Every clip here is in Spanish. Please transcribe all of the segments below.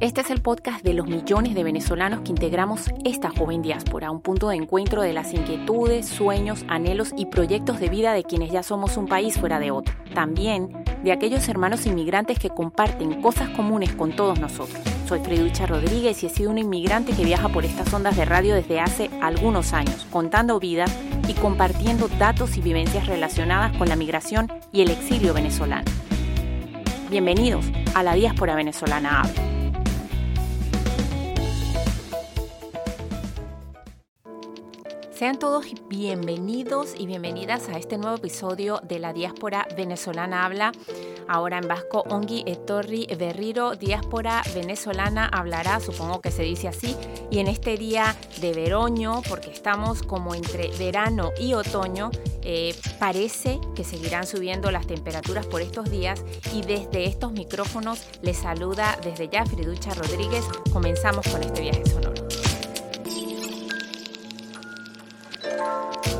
Este es el podcast de los millones de venezolanos que integramos esta joven diáspora, un punto de encuentro de las inquietudes, sueños, anhelos y proyectos de vida de quienes ya somos un país fuera de otro. También de aquellos hermanos inmigrantes que comparten cosas comunes con todos nosotros. Soy Friducha Rodríguez y he sido una inmigrante que viaja por estas ondas de radio desde hace algunos años, contando vidas y compartiendo datos y vivencias relacionadas con la migración y el exilio venezolano. Bienvenidos a La Diáspora Venezolana Habla. Sean todos bienvenidos y bienvenidas a este nuevo episodio de La Diáspora Venezolana Habla. Ahora en vasco, ongi etorri berriro, Diáspora Venezolana hablará, supongo que se dice así. Y en este día de veroño, porque estamos como entre verano y otoño, parece que seguirán subiendo las temperaturas por estos días. Y desde estos micrófonos les saluda desde ya Friducha Rodríguez. Comenzamos con este viaje sonoro.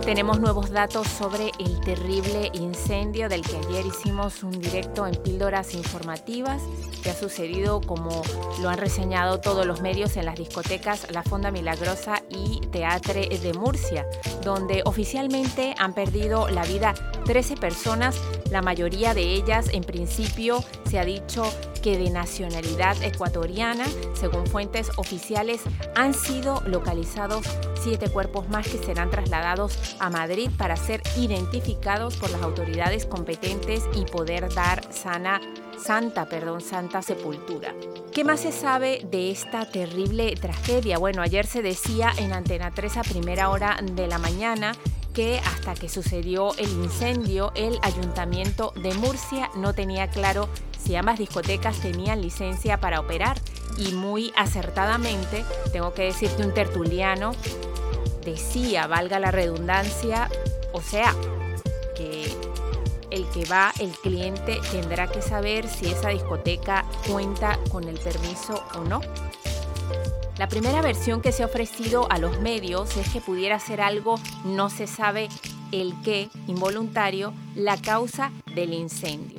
Tenemos nuevos datos sobre el terrible incendio del que ayer hicimos un directo en Píldoras Informativas, que ha sucedido, como lo han reseñado todos los medios, en las discotecas La Fonda Milagrosa y Teatro de Murcia, donde oficialmente han perdido la vida 13 personas, la mayoría de ellas en principio se ha dicho que de nacionalidad ecuatoriana. Según fuentes oficiales, han sido localizados 7 cuerpos más que serán trasladados a Madrid para ser identificados por las autoridades competentes y poder dar santa sepultura. ¿Qué más se sabe de esta terrible tragedia? Bueno, ayer se decía en Antena 3 a primera hora de la mañana que hasta que sucedió el incendio, el Ayuntamiento de Murcia no tenía claro si ambas discotecas tenían licencia para operar. Y muy acertadamente, tengo que decir que un tertuliano decía, valga la redundancia, o sea, que el que va, el cliente, tendrá que saber si esa discoteca cuenta con el permiso o no. La primera versión que se ha ofrecido a los medios es que pudiera ser algo, no se sabe el qué, involuntario, la causa del incendio.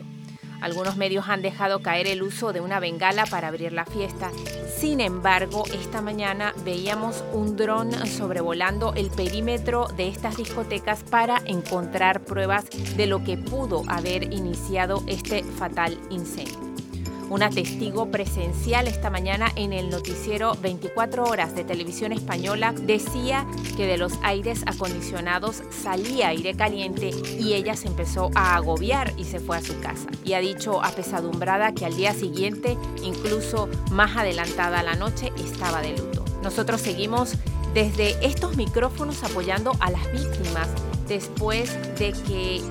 Algunos medios han dejado caer el uso de una bengala para abrir la fiesta. Sin embargo, esta mañana veíamos un dron sobrevolando el perímetro de estas discotecas para encontrar pruebas de lo que pudo haber iniciado este fatal incendio. Una testigo presencial esta mañana en el noticiero 24 horas de Televisión Española decía que de los aires acondicionados salía aire caliente y ella se empezó a agobiar y se fue a su casa. Y ha dicho apesadumbrada que al día siguiente, incluso más adelantada la noche, estaba de luto. Nosotros seguimos desde estos micrófonos apoyando a las víctimas después de que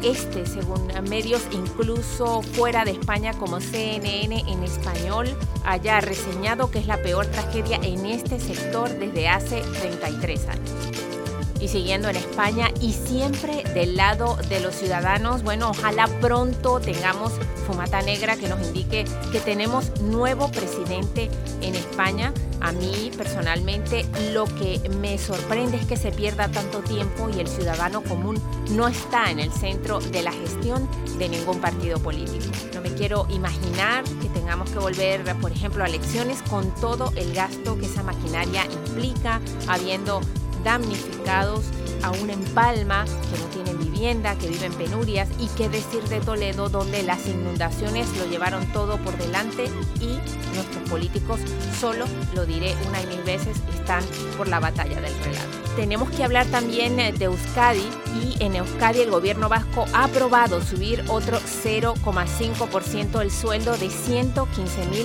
según medios incluso fuera de España como CNN en español, haya reseñado que es la peor tragedia en este sector desde hace 33 años. Y siguiendo en España y siempre del lado de los ciudadanos, bueno, ojalá pronto tengamos fumata negra que nos indique que tenemos nuevo presidente en España. A mí personalmente lo que me sorprende es que se pierda tanto tiempo y el ciudadano común no está en el centro de la gestión de ningún partido político. No me quiero imaginar que tengamos que volver, por ejemplo, a elecciones con todo el gasto que esa maquinaria implica, habiendo damnificados aún en Palma, que no tienen vivienda, que viven penurias, y qué decir de Toledo, donde las inundaciones lo llevaron todo por delante y nuestros políticos, solo lo diré una y mil veces, están por la batalla del relato. Tenemos que hablar también de Euskadi, y en Euskadi el gobierno vasco ha aprobado subir otro 0,5% el sueldo de 115.000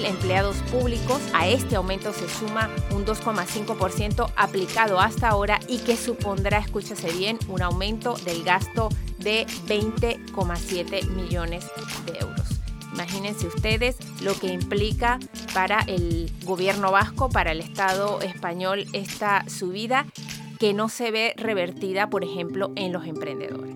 empleados públicos. A este aumento se suma un 2,5% aplicado hasta ahora y que supondrá, escúchese bien, un aumento del gasto de 20,7 millones de euros. Imagínense ustedes lo que implica para el gobierno vasco, para el Estado español, esta subida que no se ve revertida, por ejemplo, en los emprendedores.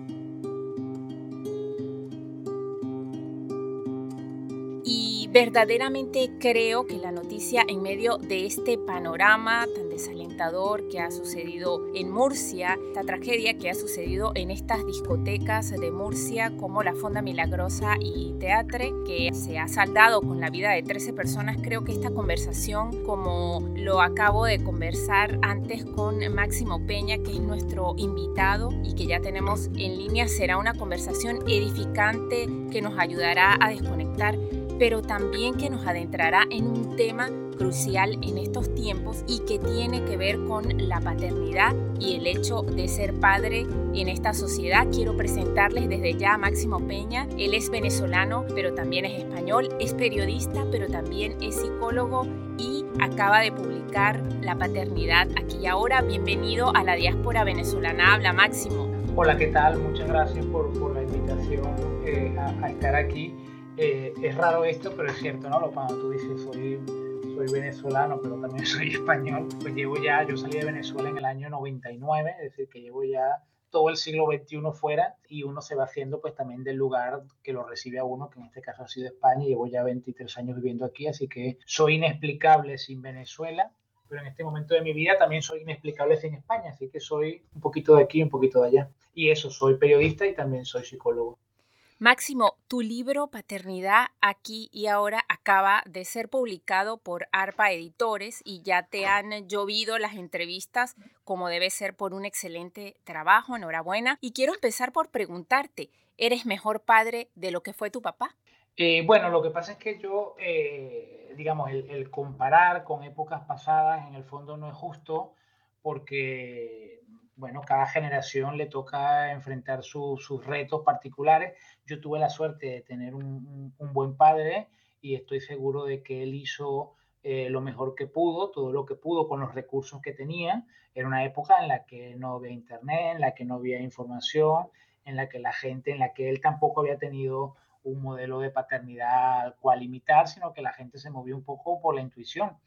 Y Verdaderamente creo que la noticia en medio de este panorama tan desalentador que ha sucedido en Murcia, esta tragedia que ha sucedido en estas discotecas de Murcia como La Fonda Milagrosa y Teatre, que se ha saldado con la vida de 13 personas, creo que esta conversación, como lo acabo de conversar antes con Máximo Peña, que es nuestro invitado y que ya tenemos en línea, será una conversación edificante que nos ayudará a desconectar, pero también que nos adentrará en un tema crucial en estos tiempos y que tiene que ver con la paternidad y el hecho de ser padre en esta sociedad. Quiero presentarles desde ya a Máximo Peña. Él es venezolano, pero también es español, es periodista, pero también es psicólogo y acaba de publicar La Paternidad aquí y ahora. Bienvenido a La Diáspora Venezolana Habla, Máximo. Hola, ¿qué tal? Muchas gracias por la invitación a estar aquí. Es raro esto, pero es cierto, ¿no? Cuando tú dices, soy venezolano, pero también soy español, pues yo salí de Venezuela en el año 99, es decir, que llevo ya todo el siglo XXI fuera, y uno se va haciendo pues también del lugar que lo recibe a uno, que en este caso ha sido España, y llevo ya 23 años viviendo aquí, así que soy inexplicable sin Venezuela, pero en este momento de mi vida también soy inexplicable sin España, así que soy un poquito de aquí, un poquito de allá, y eso, soy periodista y también soy psicólogo. Máximo, tu libro Paternidad aquí y ahora acaba de ser publicado por Arpa Editores y ya te han llovido las entrevistas, como debe ser, por un excelente trabajo. Enhorabuena. Y quiero empezar por preguntarte, ¿eres mejor padre de lo que fue tu papá? Lo que pasa es que yo, el comparar con épocas pasadas en el fondo no es justo porque... cada generación le toca enfrentar sus retos particulares. Yo tuve la suerte de tener un buen padre y estoy seguro de que él hizo lo mejor que pudo, todo lo que pudo con los recursos que tenía. Era una época en la que no había internet, en la que no había información, en la que él tampoco había tenido un modelo de paternidad al cual imitar, sino que la gente se movió un poco por la intuición.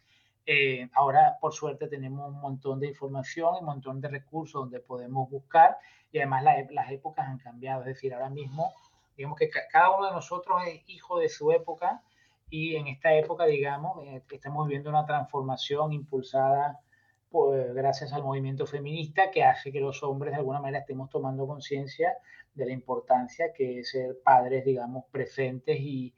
Ahora, por suerte, tenemos un montón de información, un montón de recursos donde podemos buscar y además las épocas han cambiado. Es decir, ahora mismo, digamos que cada uno de nosotros es hijo de su época y en esta época, estamos viviendo una transformación impulsada gracias al movimiento feminista que hace que los hombres de alguna manera estemos tomando conciencia de la importancia que es ser padres, presentes y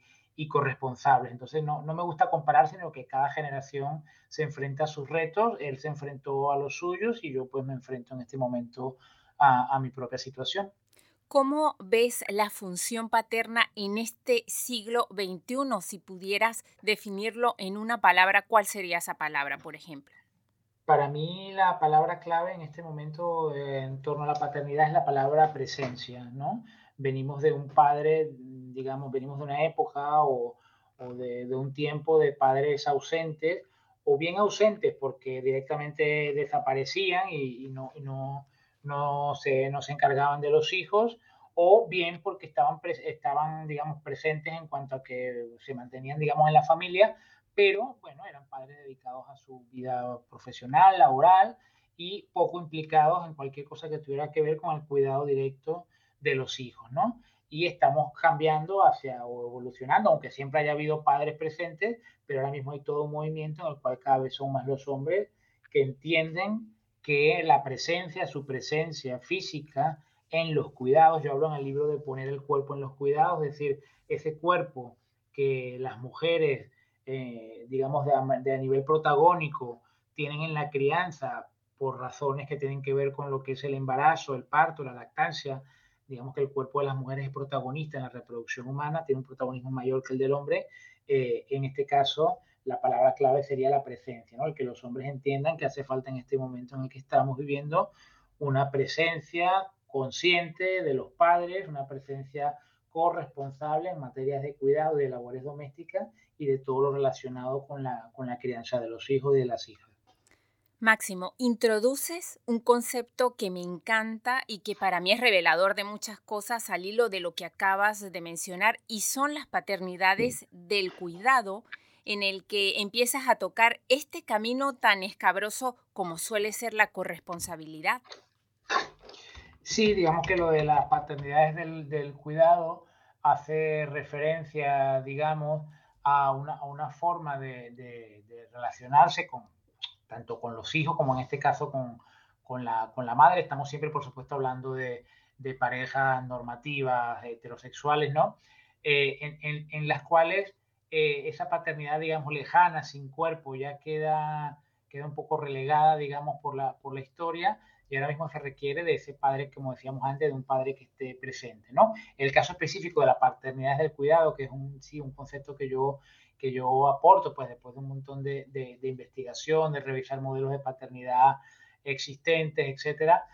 corresponsables. Entonces no me gusta comparar, sino que cada generación se enfrenta a sus retos, él se enfrentó a los suyos y yo pues me enfrento en este momento a mi propia situación. ¿Cómo ves la función paterna en este siglo XXI? Si pudieras definirlo en una palabra, ¿cuál sería esa palabra, por ejemplo? Para mí la palabra clave en este momento en torno a la paternidad es la palabra presencia, ¿no? Venimos de un padre, venimos de una época o de un tiempo de padres ausentes o bien ausentes porque directamente desaparecían y no se encargaban de los hijos o bien porque estaban presentes en cuanto a que se mantenían, en la familia, pero eran padres dedicados a su vida profesional, laboral y poco implicados en cualquier cosa que tuviera que ver con el cuidado directo de los hijos, ¿no? Y estamos cambiando o evolucionando, aunque siempre haya habido padres presentes, pero ahora mismo hay todo un movimiento en el cual cada vez son más los hombres que entienden que su presencia física en los cuidados, yo hablo en el libro de poner el cuerpo en los cuidados, es decir, ese cuerpo que las mujeres, a nivel protagónico, tienen en la crianza por razones que tienen que ver con lo que es el embarazo, el parto, la lactancia. Digamos que el cuerpo de las mujeres es protagonista en la reproducción humana, tiene un protagonismo mayor que el del hombre. En este caso, la palabra clave sería la presencia, ¿no? El que los hombres entiendan que hace falta en este momento en el que estamos viviendo una presencia consciente de los padres, una presencia corresponsable en materias de cuidado, de labores domésticas y de todo lo relacionado con la crianza de los hijos y de las hijas. Máximo, introduces un concepto que me encanta y que para mí es revelador de muchas cosas al hilo de lo que acabas de mencionar, y son las paternidades del cuidado, en el que empiezas a tocar este camino tan escabroso como suele ser la corresponsabilidad. Sí, digamos que lo de las paternidades del cuidado hace referencia, a una forma de relacionarse con, tanto con los hijos como en este caso con la madre. Estamos siempre, por supuesto, hablando de parejas normativas, heterosexuales, ¿no? En las cuales esa paternidad, digamos, lejana, sin cuerpo, ya queda un poco relegada, digamos, por la historia, y ahora mismo se requiere de ese padre, como decíamos antes, de un padre que esté presente, ¿no? El caso específico de la paternidad del cuidado, que es un concepto que yo aporto, pues, después de un montón de investigación, de revisar modelos de paternidad existentes, etcétera,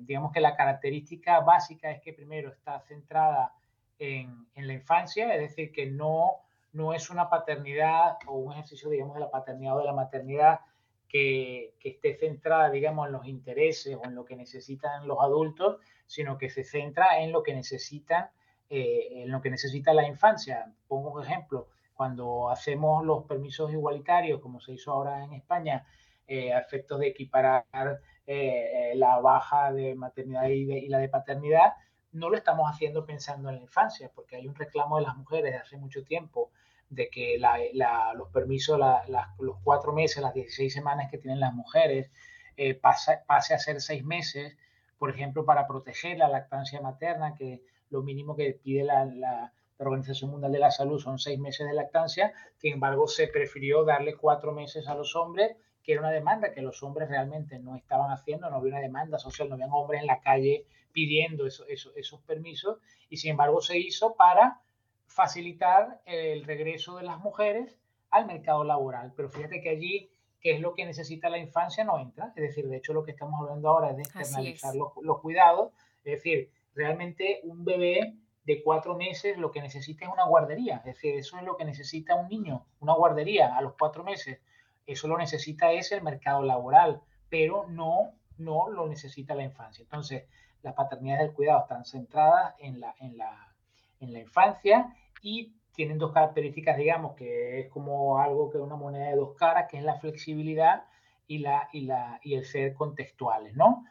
digamos que la característica básica es que primero está centrada en la infancia, es decir, que no es una paternidad o un ejercicio, digamos, de la paternidad o de la maternidad que esté centrada, digamos, en los intereses o en lo que necesitan los adultos, sino que se centra en lo que necesitan, en lo que necesita la infancia. Pongo un ejemplo: cuando hacemos los permisos igualitarios, como se hizo ahora en España, a efectos de equiparar la baja de maternidad y la de paternidad, no lo estamos haciendo pensando en la infancia, porque hay un reclamo de las mujeres de hace mucho tiempo de que los permisos, los 4 meses, las 16 semanas que tienen las mujeres, pase a ser 6 meses, por ejemplo, para proteger la lactancia materna, que lo mínimo que pide la Organización Mundial de la Salud son 6 meses de lactancia. Sin embargo, se prefirió darle 4 meses a los hombres, que era una demanda que los hombres realmente no estaban haciendo. No había una demanda social, no habían hombres en la calle pidiendo esos permisos, y sin embargo se hizo para facilitar el regreso de las mujeres al mercado laboral. Pero fíjate que allí, que es lo que necesita la infancia, no entra. Es decir, de hecho, lo que estamos hablando ahora es de externalizar los cuidados. Es decir, realmente un bebé de 4 meses lo que necesita es una guardería. Es decir, eso es lo que necesita un niño, una guardería a los 4 meses. Eso lo necesita el mercado laboral, pero no lo necesita la infancia. Entonces, las paternidades del cuidado están centradas en la infancia y tienen 2 características, digamos, que es como algo que es una moneda de 2 caras, que es la flexibilidad y el ser contextuales, ¿no?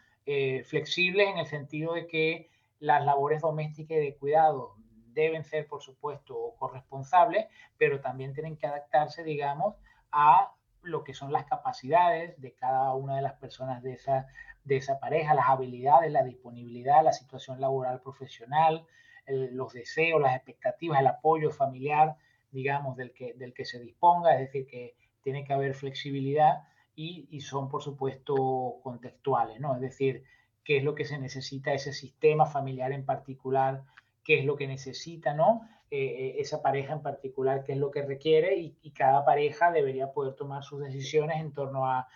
Flexibles en el sentido de que las labores domésticas y de cuidado deben ser, por supuesto, corresponsables, pero también tienen que adaptarse, digamos, a lo que son las capacidades de cada una de las personas de esa pareja, las habilidades, la disponibilidad, la situación laboral profesional, los deseos, las expectativas, el apoyo familiar, digamos, del que se disponga. Es decir, que tiene que haber flexibilidad y son, por supuesto, contextuales, ¿no? Es decir, qué es lo que se necesita ese sistema familiar en particular, qué es lo que necesita, ¿no? Esa pareja en particular, qué es lo que requiere, y cada pareja debería poder tomar sus decisiones en torno a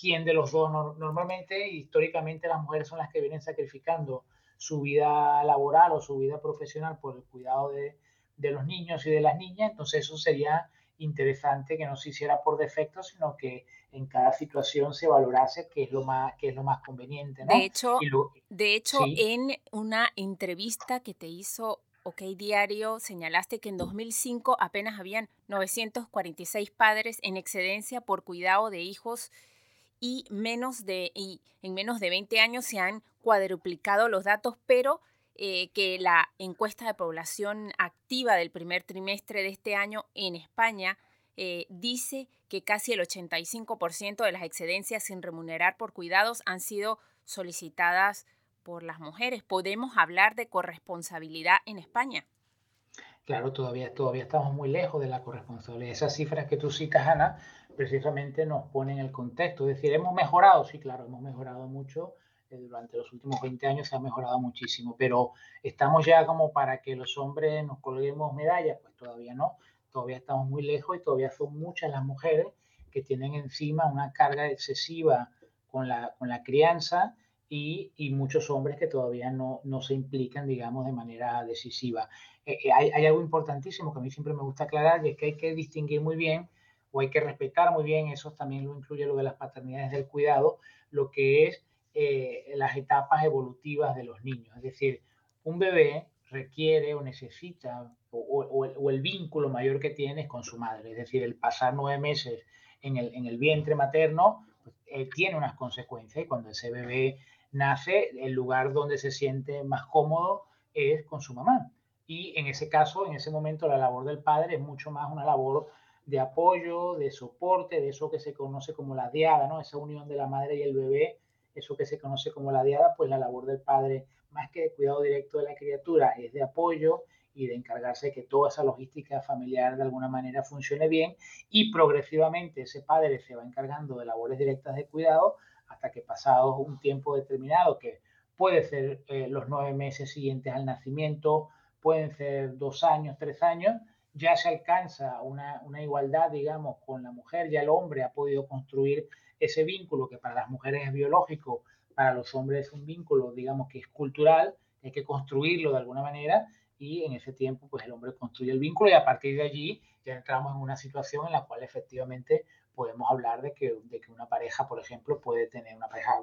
quién de los dos. Normalmente, históricamente, las mujeres son las que vienen sacrificando su vida laboral o su vida profesional por el cuidado de los niños y de las niñas. Entonces, eso sería interesante que no se hiciera por defecto, sino que en cada situación se valorase qué es lo más conveniente, ¿no? De hecho, ¿sí? En una entrevista que te hizo OK Diario, señalaste que en 2005 apenas habían 946 padres en excedencia por cuidado de hijos, y en menos de 20 años se han cuadruplicado los datos, pero que la encuesta de población activa del primer trimestre de este año en España dice que casi el 85% de las excedencias sin remunerar por cuidados han sido solicitadas por las mujeres. ¿Podemos hablar de corresponsabilidad en España? Claro, todavía estamos muy lejos de la corresponsabilidad. Esas cifras que tú citas, Ana, precisamente nos ponen el contexto. Es decir, hemos mejorado, sí, claro, hemos mejorado mucho. Durante los últimos 20 años se ha mejorado muchísimo, pero estamos ya como para que los hombres nos colguemos medallas, pues todavía no. Todavía estamos muy lejos y todavía son muchas las mujeres que tienen encima una carga excesiva con la crianza, y muchos hombres que todavía no se implican, digamos, de manera decisiva. Hay algo importantísimo que a mí siempre me gusta aclarar, y es que hay que distinguir muy bien, o hay que respetar muy bien, eso también lo incluye lo de las paternidades del cuidado, lo que es las etapas evolutivas de los niños. Es decir, un bebé requiere o necesita, o el vínculo mayor que tiene es con su madre. Es decir, el pasar 9 meses en el vientre materno tiene unas consecuencias, y cuando ese bebé nace, el lugar donde se siente más cómodo es con su mamá. Y en ese caso, en ese momento, la labor del padre es mucho más una labor de apoyo, de soporte, de eso que se conoce como la diada, ¿no? Esa unión de la madre y el bebé, eso que se conoce como la diada, pues la labor del padre, más que de cuidado directo de la criatura, es de apoyo y de encargarse de que toda esa logística familiar de alguna manera funcione bien, y progresivamente ese padre se va encargando de labores directas de cuidado hasta que pasado un tiempo determinado, que puede ser los 9 meses siguientes al nacimiento, pueden ser 2 años, 3 años, ya se alcanza una igualdad, digamos, con la mujer, ya el hombre ha podido construir ese vínculo que para las mujeres es biológico, para los hombres es un vínculo, digamos, que es cultural, hay que construirlo de alguna manera, y en ese tiempo pues el hombre construye el vínculo, y a partir de allí ya entramos en una situación en la cual efectivamente podemos hablar de que una pareja, por ejemplo, puede tener una pareja,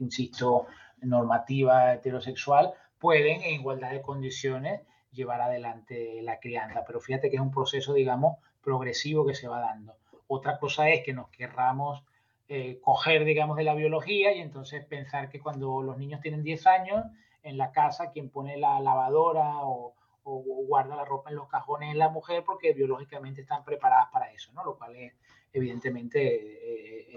insisto, normativa, heterosexual, pueden en igualdad de condiciones llevar adelante la crianza, pero fíjate que es un proceso, digamos, progresivo que se va dando. Otra cosa es que nos querramos coger, digamos, de la biología y entonces pensar que cuando los niños tienen 10 años, en la casa quien pone la lavadora o guarda la ropa en los cajones es la mujer, porque biológicamente están preparadas para eso, ¿no? Lo cual es, evidentemente,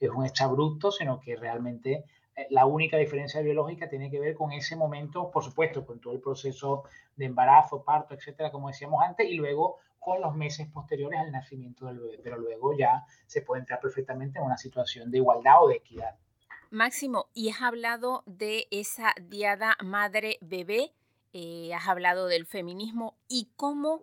es un exabrupto, sino que realmente la única diferencia biológica tiene que ver con ese momento, por supuesto, con todo el proceso de embarazo, parto, etcétera, como decíamos antes, y luego con los meses posteriores al nacimiento del bebé. Pero luego ya se puede entrar perfectamente en una situación de igualdad o de equidad. Máximo, y has hablado de esa diada madre-bebé, has hablado del feminismo, ¿y cómo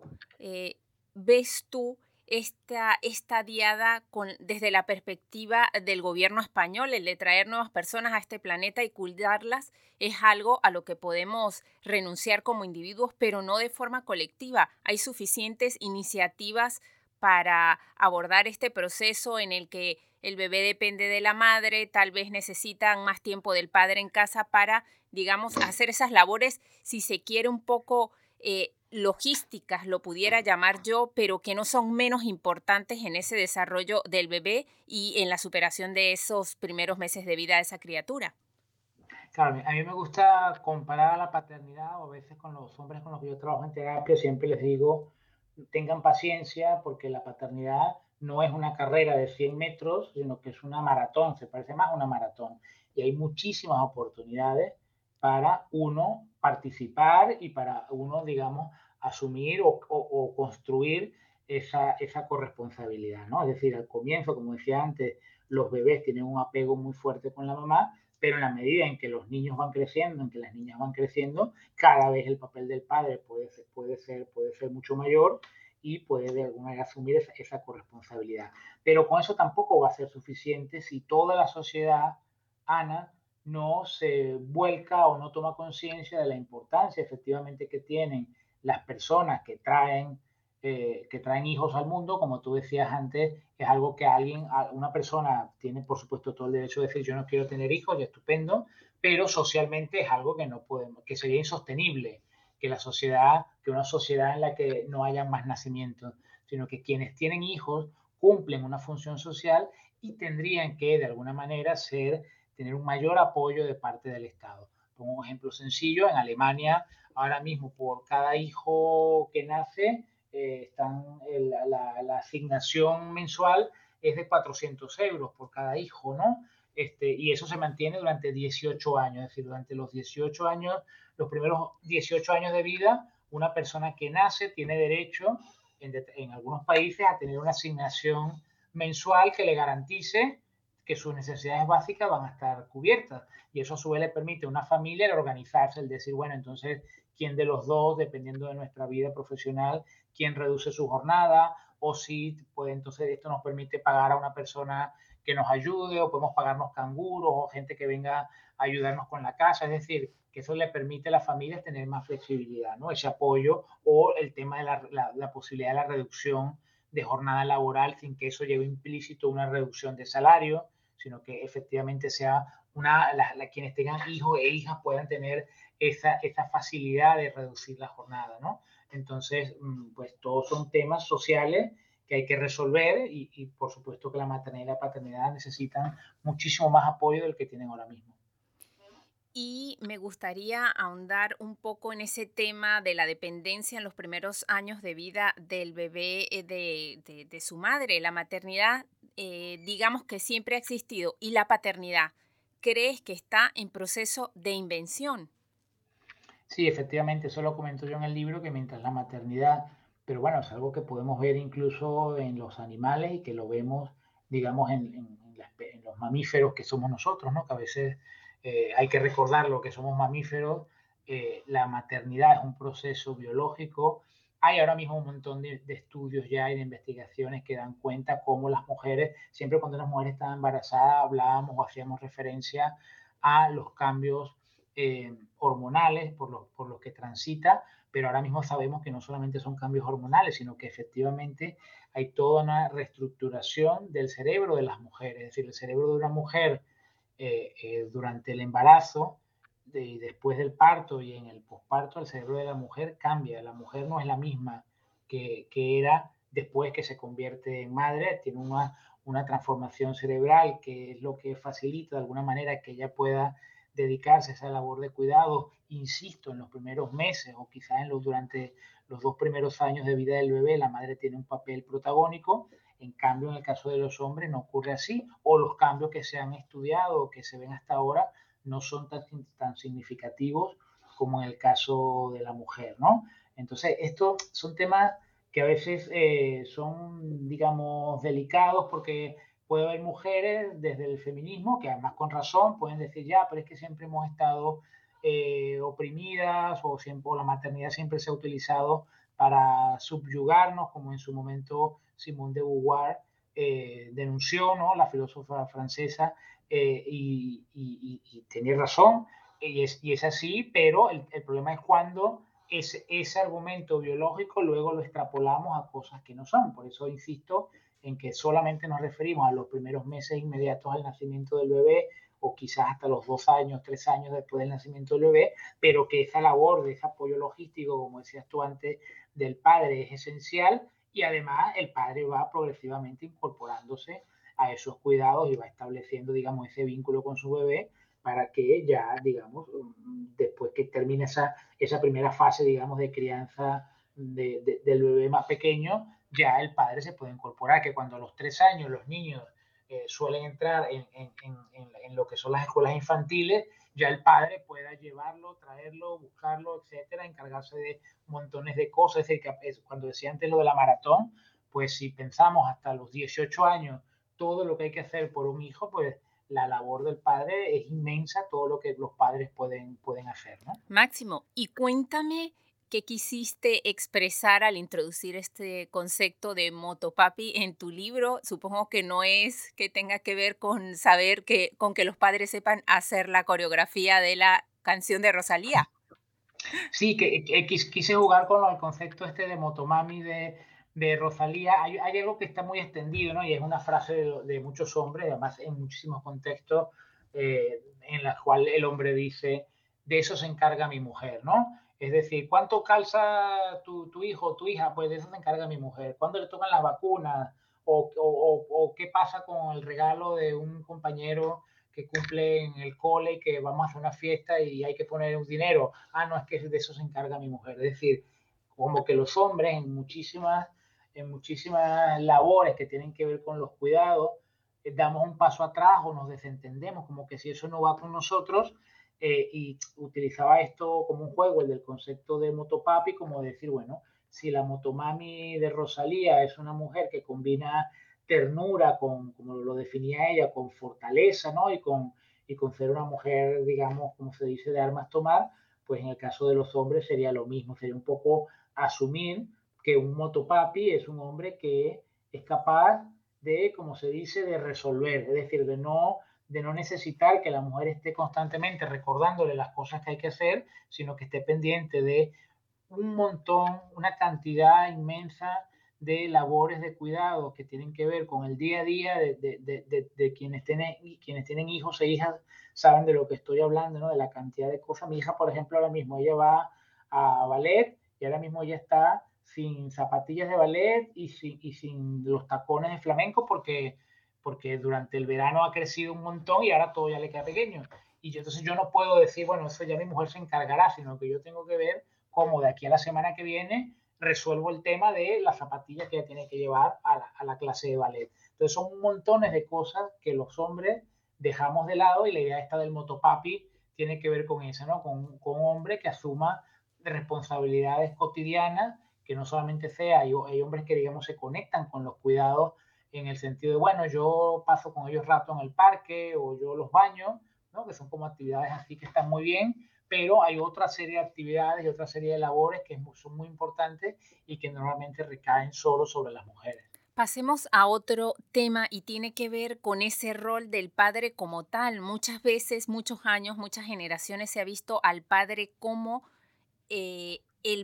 ves tú esta diada desde la perspectiva del gobierno español? El de traer nuevas personas a este planeta y cuidarlas es algo a lo que podemos renunciar como individuos, pero no de forma colectiva. Hay suficientes iniciativas para abordar este proceso en el que el bebé depende de la madre, tal vez necesitan más tiempo del padre en casa para, digamos, hacer esas labores, si se quiere un poco logísticas, lo pudiera llamar yo, pero que no son menos importantes en ese desarrollo del bebé y en la superación de esos primeros meses de vida de esa criatura. Claro, a mí me gusta comparar a la paternidad, o a veces con los hombres con los que yo trabajo en terapia, siempre les digo, tengan paciencia, porque la paternidad no es una carrera de 100 metros, sino que es una maratón, se parece más a una maratón. Y hay muchísimas oportunidades para uno participar y para uno, digamos, asumir o construir esa corresponsabilidad, ¿no? Es decir, al comienzo, como decía antes, los bebés tienen un apego muy fuerte con la mamá, pero en la medida en que los niños van creciendo, en que las niñas van creciendo, cada vez el papel del padre puede ser mucho mayor, y puede de alguna manera asumir esa corresponsabilidad. Pero con eso tampoco va a ser suficiente si toda la sociedad, Ana, no se vuelca o no toma conciencia de la importancia efectivamente que tienen las personas que traen hijos al mundo. Como tú decías antes, es algo que una persona tiene, por supuesto, todo el derecho de decir yo no quiero tener hijos, y estupendo, pero socialmente es algo que no podemos, que sería insostenible que la sociedad, que una sociedad en la que no haya más nacimientos, sino que quienes tienen hijos cumplen una función social y tendrían que, de alguna manera, tener un mayor apoyo de parte del Estado. Pongo un ejemplo sencillo: en Alemania, ahora mismo, por cada hijo que nace, la asignación mensual es de 400 euros por cada hijo, ¿no? Y eso se mantiene durante 18 años, es decir, durante los 18 años, los primeros 18 años de vida, una persona que nace tiene derecho, en algunos países, a tener una asignación mensual que le garantice que sus necesidades básicas van a estar cubiertas. Y eso a su vez le permite a una familia organizarse, el decir, bueno, entonces, ¿quién de los dos, dependiendo de nuestra vida profesional, quién reduce su jornada? O si, pues entonces esto nos permite pagar a una persona que nos ayude, o podemos pagarnos canguros o gente que venga a ayudarnos con la casa. Es decir, que eso le permite a las familias tener más flexibilidad, ¿no? Ese apoyo, o el tema de la posibilidad de la reducción de jornada laboral, sin que eso lleve implícito una reducción de salario, sino que efectivamente sea quienes tengan hijos e hijas puedan tener esa facilidad de reducir la jornada, ¿no? Entonces, pues todos son temas sociales que hay que resolver, y por supuesto que la maternidad y la paternidad necesitan muchísimo más apoyo del que tienen ahora mismo. y me gustaría ahondar un poco en ese tema de la dependencia en los primeros años de vida del bebé de su madre. La maternidad, digamos que siempre ha existido, y la paternidad, ¿crees que está en proceso de invención? Sí, efectivamente, eso lo comento yo en el libro, que mientras la maternidad, pero bueno, es algo que podemos ver incluso en los animales y que lo vemos, digamos, en los mamíferos que somos nosotros, ¿no? Que a veces hay que recordar lo que somos mamíferos. La maternidad es un proceso biológico. Hay ahora mismo un montón de estudios ya y de investigaciones que dan cuenta cómo las mujeres, siempre cuando las mujeres estaban embarazadas, hablábamos o hacíamos referencia a los cambios hormonales por los que transita, pero ahora mismo sabemos que no solamente son cambios hormonales, sino que efectivamente hay toda una reestructuración del cerebro de las mujeres. Es decir, el cerebro de una mujer durante el embarazo, después del parto y en el posparto, el cerebro de la mujer cambia. La mujer no es la misma que era después que se convierte en madre. Tiene una transformación cerebral que es lo que facilita de alguna manera que ella pueda dedicarse a esa labor de cuidado, insisto, en los primeros meses o quizás durante los 2 primeros años de vida del bebé. La madre tiene un papel protagónico. En cambio, en el caso de los hombres no ocurre así, o los cambios que se han estudiado o que se ven hasta ahora no son tan significativos como en el caso de la mujer, ¿no? Entonces, estos son temas que a veces son, digamos, delicados, porque puede haber mujeres desde el feminismo que, además con razón, pueden decir, ya, pero es que siempre hemos estado oprimidas, o siempre la maternidad siempre se ha utilizado para subyugarnos, como en su momento Simone de Beauvoir denunció, ¿no?, la filósofa francesa, y tenía razón, y es así, pero el problema es cuando ese argumento biológico luego lo extrapolamos a cosas que no son. Por eso insisto en que solamente nos referimos a los primeros meses inmediatos al nacimiento del bebé, o quizás hasta los 2 años, 3 años después del nacimiento del bebé, pero que esa labor de ese apoyo logístico, como decías tú antes, del padre es esencial, y además el padre va progresivamente incorporándose a esos cuidados y va estableciendo, digamos, ese vínculo con su bebé para que ya, digamos, después que termine esa primera fase, digamos, de crianza del bebé más pequeño, ya el padre se puede incorporar. Que cuando a los 3 años los niños suelen entrar en lo que son las escuelas infantiles, ya el padre pueda llevarlo, traerlo, buscarlo, etcétera, encargarse de montones de cosas. Es decir, que cuando decía antes lo de la maratón, pues si pensamos hasta los 18 años todo lo que hay que hacer por un hijo, pues la labor del padre es inmensa, todo lo que los padres pueden hacer, ¿no? Máximo, y cuéntame, ¿qué quisiste expresar al introducir este concepto de motopapi en tu libro? Supongo que no es que tenga que ver con saber con que los padres sepan hacer la coreografía de la canción de Rosalía. Sí, que quise jugar con el concepto este de motomami de Rosalía. Hay algo que está muy extendido, ¿no? Y es una frase de muchos hombres, además en muchísimos contextos, en la cual el hombre dice, de eso se encarga mi mujer, ¿no? Es decir, ¿cuánto calza tu hijo o tu hija? Pues de eso se encarga mi mujer. ¿Cuándo le tocan las vacunas? ¿O qué pasa con el regalo de un compañero que cumple en el cole y que vamos a hacer una fiesta y hay que poner un dinero? Ah, no, es que de eso se encarga mi mujer. Es decir, como que los hombres en muchísimas labores que tienen que ver con los cuidados, damos un paso atrás o nos desentendemos, como que si eso no va con nosotros. Y utilizaba esto como un juego, el del concepto de motopapi, como decir, bueno, si la motomami de Rosalía es una mujer que combina ternura con, como lo definía ella, con fortaleza, ¿no? Y con ser una mujer, digamos, como se dice, de armas tomar, pues en el caso de los hombres sería lo mismo, sería un poco asumir que un motopapi es un hombre que es capaz de, como se dice, de resolver, es decir, de no necesitar que la mujer esté constantemente recordándole las cosas que hay que hacer, sino que esté pendiente de una cantidad inmensa de labores de cuidado que tienen que ver con el día a día de quienes tienen hijos e hijas, saben de lo que estoy hablando, ¿no? De la cantidad de cosas. Mi hija, por ejemplo, ahora mismo ella va a ballet y ahora mismo ella está sin zapatillas de ballet y sin los tacones de flamenco porque durante el verano ha crecido un montón y ahora todo ya le queda pequeño. Y yo, entonces yo no puedo decir, bueno, eso ya mi mujer se encargará, sino que yo tengo que ver cómo de aquí a la semana que viene resuelvo el tema de las zapatillas que ella tiene que llevar a la clase de ballet. Entonces son montones de cosas que los hombres dejamos de lado, y la idea esta del motopapi tiene que ver con eso, ¿no? Con un hombre que asuma responsabilidades cotidianas, que no solamente sea, hay hombres que, digamos, se conectan con los cuidados en el sentido de, bueno, yo paso con ellos rato en el parque o yo los baño, ¿no? Que son como actividades así que están muy bien, pero hay otra serie de actividades y otra serie de labores que son muy importantes y que normalmente recaen solo sobre las mujeres. Pasemos a otro tema, y tiene que ver con ese rol del padre como tal. Muchas veces, muchos años, muchas generaciones se ha visto al padre como el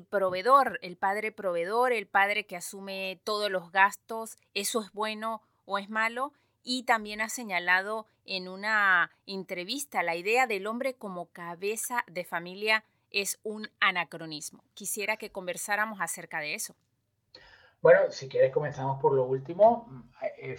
padre proveedor, el padre que asume todos los gastos. ¿Eso es bueno o es malo? Y también ha señalado en una entrevista la idea del hombre como cabeza de familia es un anacronismo. Quisiera que conversáramos acerca de eso. Bueno, si quieres comenzamos por lo último.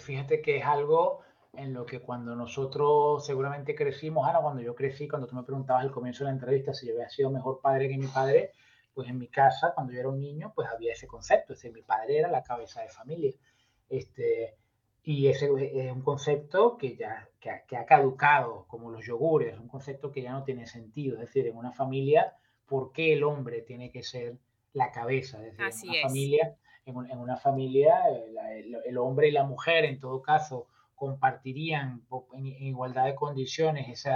Fíjate que es algo en lo que cuando nosotros seguramente crecimos, Ana, cuando yo crecí, cuando tú me preguntabas al comienzo de la entrevista si yo había sido mejor padre que mi padre, pues en mi casa, cuando yo era un niño, pues había ese concepto. Es decir, mi padre era la cabeza de familia. Y ese es un concepto que ha caducado, como los yogures, un concepto que ya no tiene sentido. Es decir, en una familia, ¿por qué el hombre tiene que ser la cabeza? Es decir, así en una familia, el hombre y la mujer, en todo caso, compartirían en igualdad de condiciones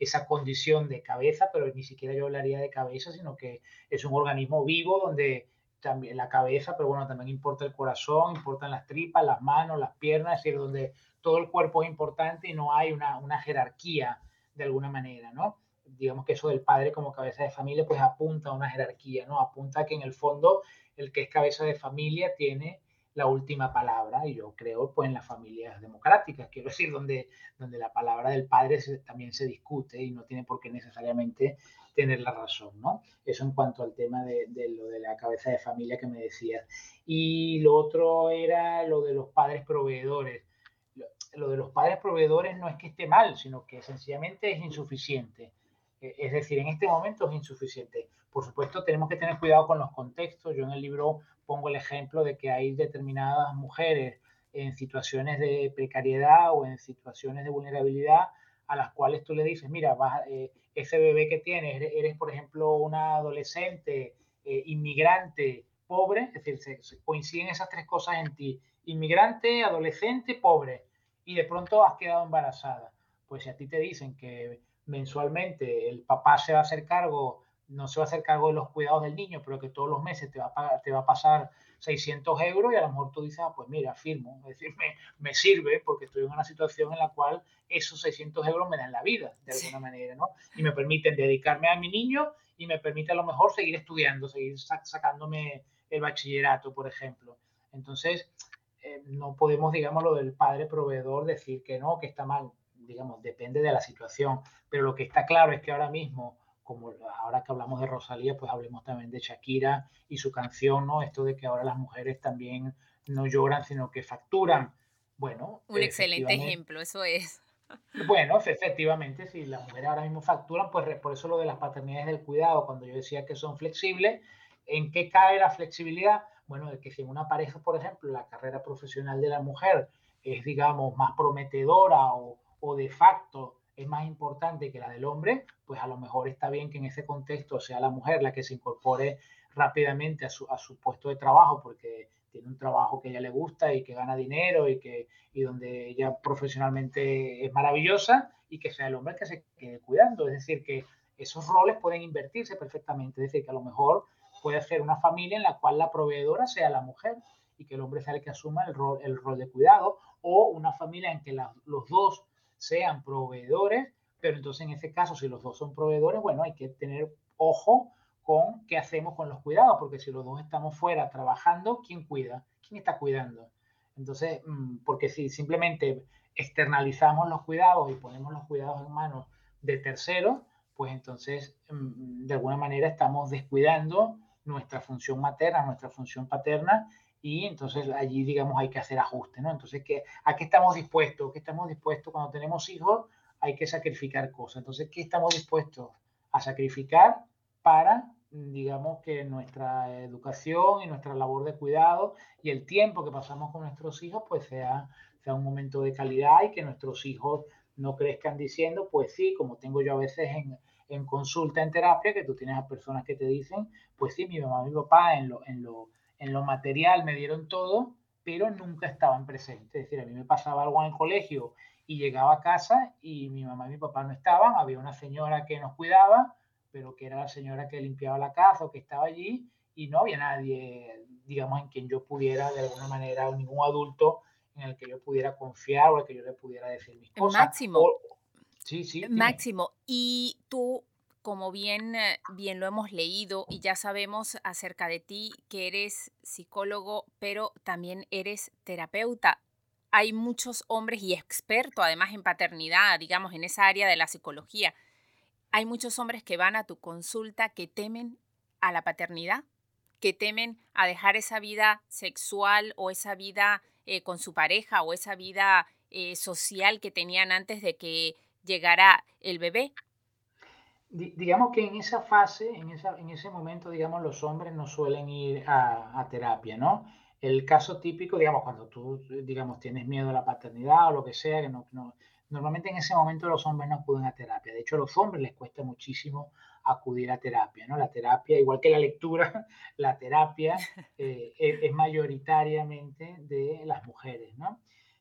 esa condición de cabeza, pero ni siquiera yo hablaría de cabeza, sino que es un organismo vivo donde también la cabeza, pero bueno, también importa el corazón, importan las tripas, las manos, las piernas, es decir, donde todo el cuerpo es importante y no hay una jerarquía de alguna manera, ¿no? Digamos que eso del padre como cabeza de familia pues apunta a una jerarquía, ¿no? Apunta a que en el fondo el que es cabeza de familia tiene la última palabra, y yo creo pues en las familias democráticas, quiero decir, donde la palabra del padre también se discute y no tiene por qué necesariamente tener la razón, ¿no? Eso en cuanto al tema de lo de la cabeza de familia que me decías. Y lo otro era lo de los padres proveedores. Lo de los padres proveedores no es que esté mal, sino que sencillamente es insuficiente. Es decir, en este momento es insuficiente. Por supuesto, tenemos que tener cuidado con los contextos. Yo en el libro pongo el ejemplo de que hay determinadas mujeres en situaciones de precariedad o en situaciones de vulnerabilidad a las cuales tú le dices, mira, ese bebé que tienes, eres por ejemplo una adolescente, inmigrante, pobre. Es decir, se coinciden esas tres cosas en ti: inmigrante, adolescente, pobre, y de pronto has quedado embarazada. Pues si a ti te dicen que mensualmente el papá no se va a hacer cargo de los cuidados del niño, pero que todos los meses te va a pasar 600 euros, y a lo mejor tú dices, ah, pues mira, firmo, es decir, me sirve porque estoy en una situación en la cual esos 600 euros me dan la vida, de alguna manera, ¿no? Y me permiten dedicarme a mi niño y me permite a lo mejor seguir estudiando, seguir sacándome el bachillerato, por ejemplo. Entonces, no podemos, digamos, lo del padre proveedor decir que no, que está mal. Digamos, depende de la situación, pero lo que está claro es que ahora mismo, como ahora que hablamos de Rosalía, pues hablemos también de Shakira y su canción, ¿no? Esto de que ahora las mujeres también no lloran, sino que facturan. Bueno, un excelente ejemplo, eso es. Bueno, efectivamente, si las mujeres ahora mismo facturan, pues por eso lo de las paternidades del cuidado, cuando yo decía que son flexibles, ¿en qué cae la flexibilidad? Bueno, de que si en una pareja, por ejemplo, la carrera profesional de la mujer es, digamos, más prometedora o de facto es más importante que la del hombre, pues a lo mejor está bien que en ese contexto sea la mujer la que se incorpore rápidamente a su puesto de trabajo, porque tiene un trabajo que a ella le gusta y que gana dinero y donde ella profesionalmente es maravillosa, y que sea el hombre el que se quede cuidando. Es decir, que esos roles pueden invertirse perfectamente. Es decir, que a lo mejor puede hacer una familia en la cual la proveedora sea la mujer y que el hombre sea el que asuma el rol de cuidado, o una familia en que los dos sean proveedores, pero entonces en ese caso, si los dos son proveedores, bueno, hay que tener ojo con qué hacemos con los cuidados, porque si los dos estamos fuera trabajando, ¿quién cuida? ¿Quién está cuidando? Entonces, porque si simplemente externalizamos los cuidados y ponemos los cuidados en manos de terceros, pues entonces, de alguna manera, estamos descuidando nuestra función materna, nuestra función paterna. Y entonces allí, digamos, hay que hacer ajustes, ¿no? Entonces, ¿a qué estamos dispuestos? ¿Qué estamos dispuestos cuando tenemos hijos hay que sacrificar cosas. Entonces, ¿qué estamos dispuestos a sacrificar para, digamos, que nuestra educación y nuestra labor de cuidado y el tiempo que pasamos con nuestros hijos, pues sea un momento de calidad y que nuestros hijos no crezcan diciendo, pues sí, como tengo yo a veces en consulta, en terapia, que tú tienes a personas que te dicen, pues sí, mi mamá, mi papá en lo material me dieron todo, pero nunca estaban presentes. Es decir, a mí me pasaba algo en el colegio y llegaba a casa y mi mamá y mi papá no estaban. Había una señora que nos cuidaba, pero que era la señora que limpiaba la casa o que estaba allí, y no había nadie, digamos, en quien yo pudiera de alguna manera, o ningún adulto en el que yo pudiera confiar o el que yo le pudiera decir mis cosas. Máximo. Sí. Máximo, y tú, como bien lo hemos leído y ya sabemos acerca de ti, que eres psicólogo, pero también eres terapeuta. Hay muchos hombres, y experto además en paternidad, digamos, en esa área de la psicología. Hay muchos hombres que van a tu consulta que temen a la paternidad, que temen a dejar esa vida sexual o esa vida con su pareja o esa vida social que tenían antes de que llegara el bebé. Digamos que en esa fase, en ese momento, digamos, los hombres no suelen ir a terapia, ¿no? El caso típico, digamos, cuando tú, digamos, tienes miedo a la paternidad o lo que sea, que no, normalmente en ese momento los hombres no acuden a terapia. De hecho, a los hombres les cuesta muchísimo acudir a terapia, ¿no? La terapia, igual que la lectura, la terapia es mayoritariamente de las mujeres, ¿no?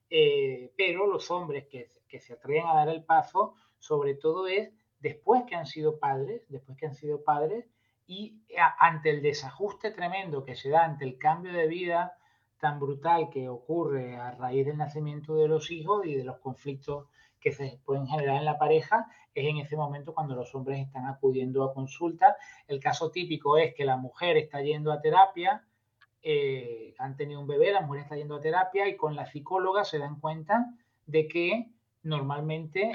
Pero los hombres que se atreven a dar el paso, sobre todo es después que han sido padres y ante el desajuste tremendo que se da, ante el cambio de vida tan brutal que ocurre a raíz del nacimiento de los hijos y de los conflictos que se pueden generar en la pareja, es en ese momento cuando los hombres están acudiendo a consulta. El caso típico es que la mujer está yendo a terapia, han tenido un bebé, la mujer está yendo a terapia y con la psicóloga se dan cuenta de que normalmente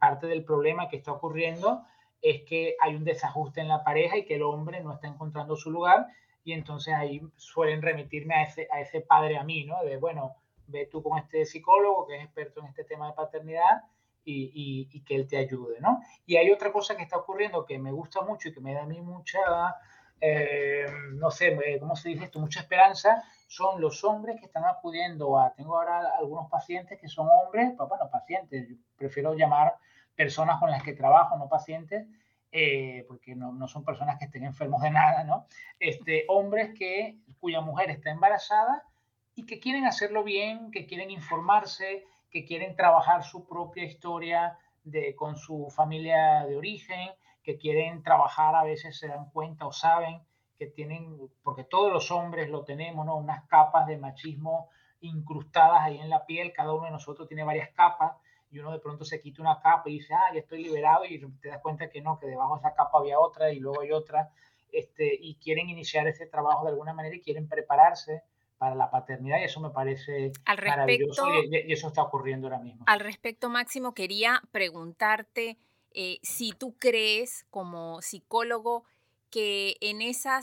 parte del problema que está ocurriendo es que hay un desajuste en la pareja y que el hombre no está encontrando su lugar, y entonces ahí suelen remitirme a ese padre a mí, ¿no? De, bueno, ve tú con este psicólogo que es experto en este tema de paternidad y que él te ayude, ¿no? Y hay otra cosa que está ocurriendo que me gusta mucho y que me da a mí mucha, no sé, ¿cómo se dice esto? Mucha esperanza. Son los hombres que están acudiendo tengo ahora algunos pacientes que son hombres, pues bueno, pacientes, yo prefiero llamar personas con las que trabajo, no pacientes, porque no son personas que estén enfermos de nada, ¿no? Hombres cuya mujer está embarazada y que quieren hacerlo bien, que quieren informarse, que quieren trabajar su propia historia con su familia de origen, que quieren trabajar, a veces se dan cuenta o saben que tienen, porque todos los hombres lo tenemos, ¿no? Unas capas de machismo incrustadas ahí en la piel, cada uno de nosotros tiene varias capas, y uno de pronto se quita una capa y dice, ya estoy liberado, y te das cuenta que no, que debajo de esa capa había otra, y luego hay otra, y quieren iniciar ese trabajo de alguna manera, y quieren prepararse para la paternidad, y eso me parece maravilloso, y eso está ocurriendo ahora mismo. Al respecto, Máximo, quería preguntarte si tú crees, como psicólogo, que en esa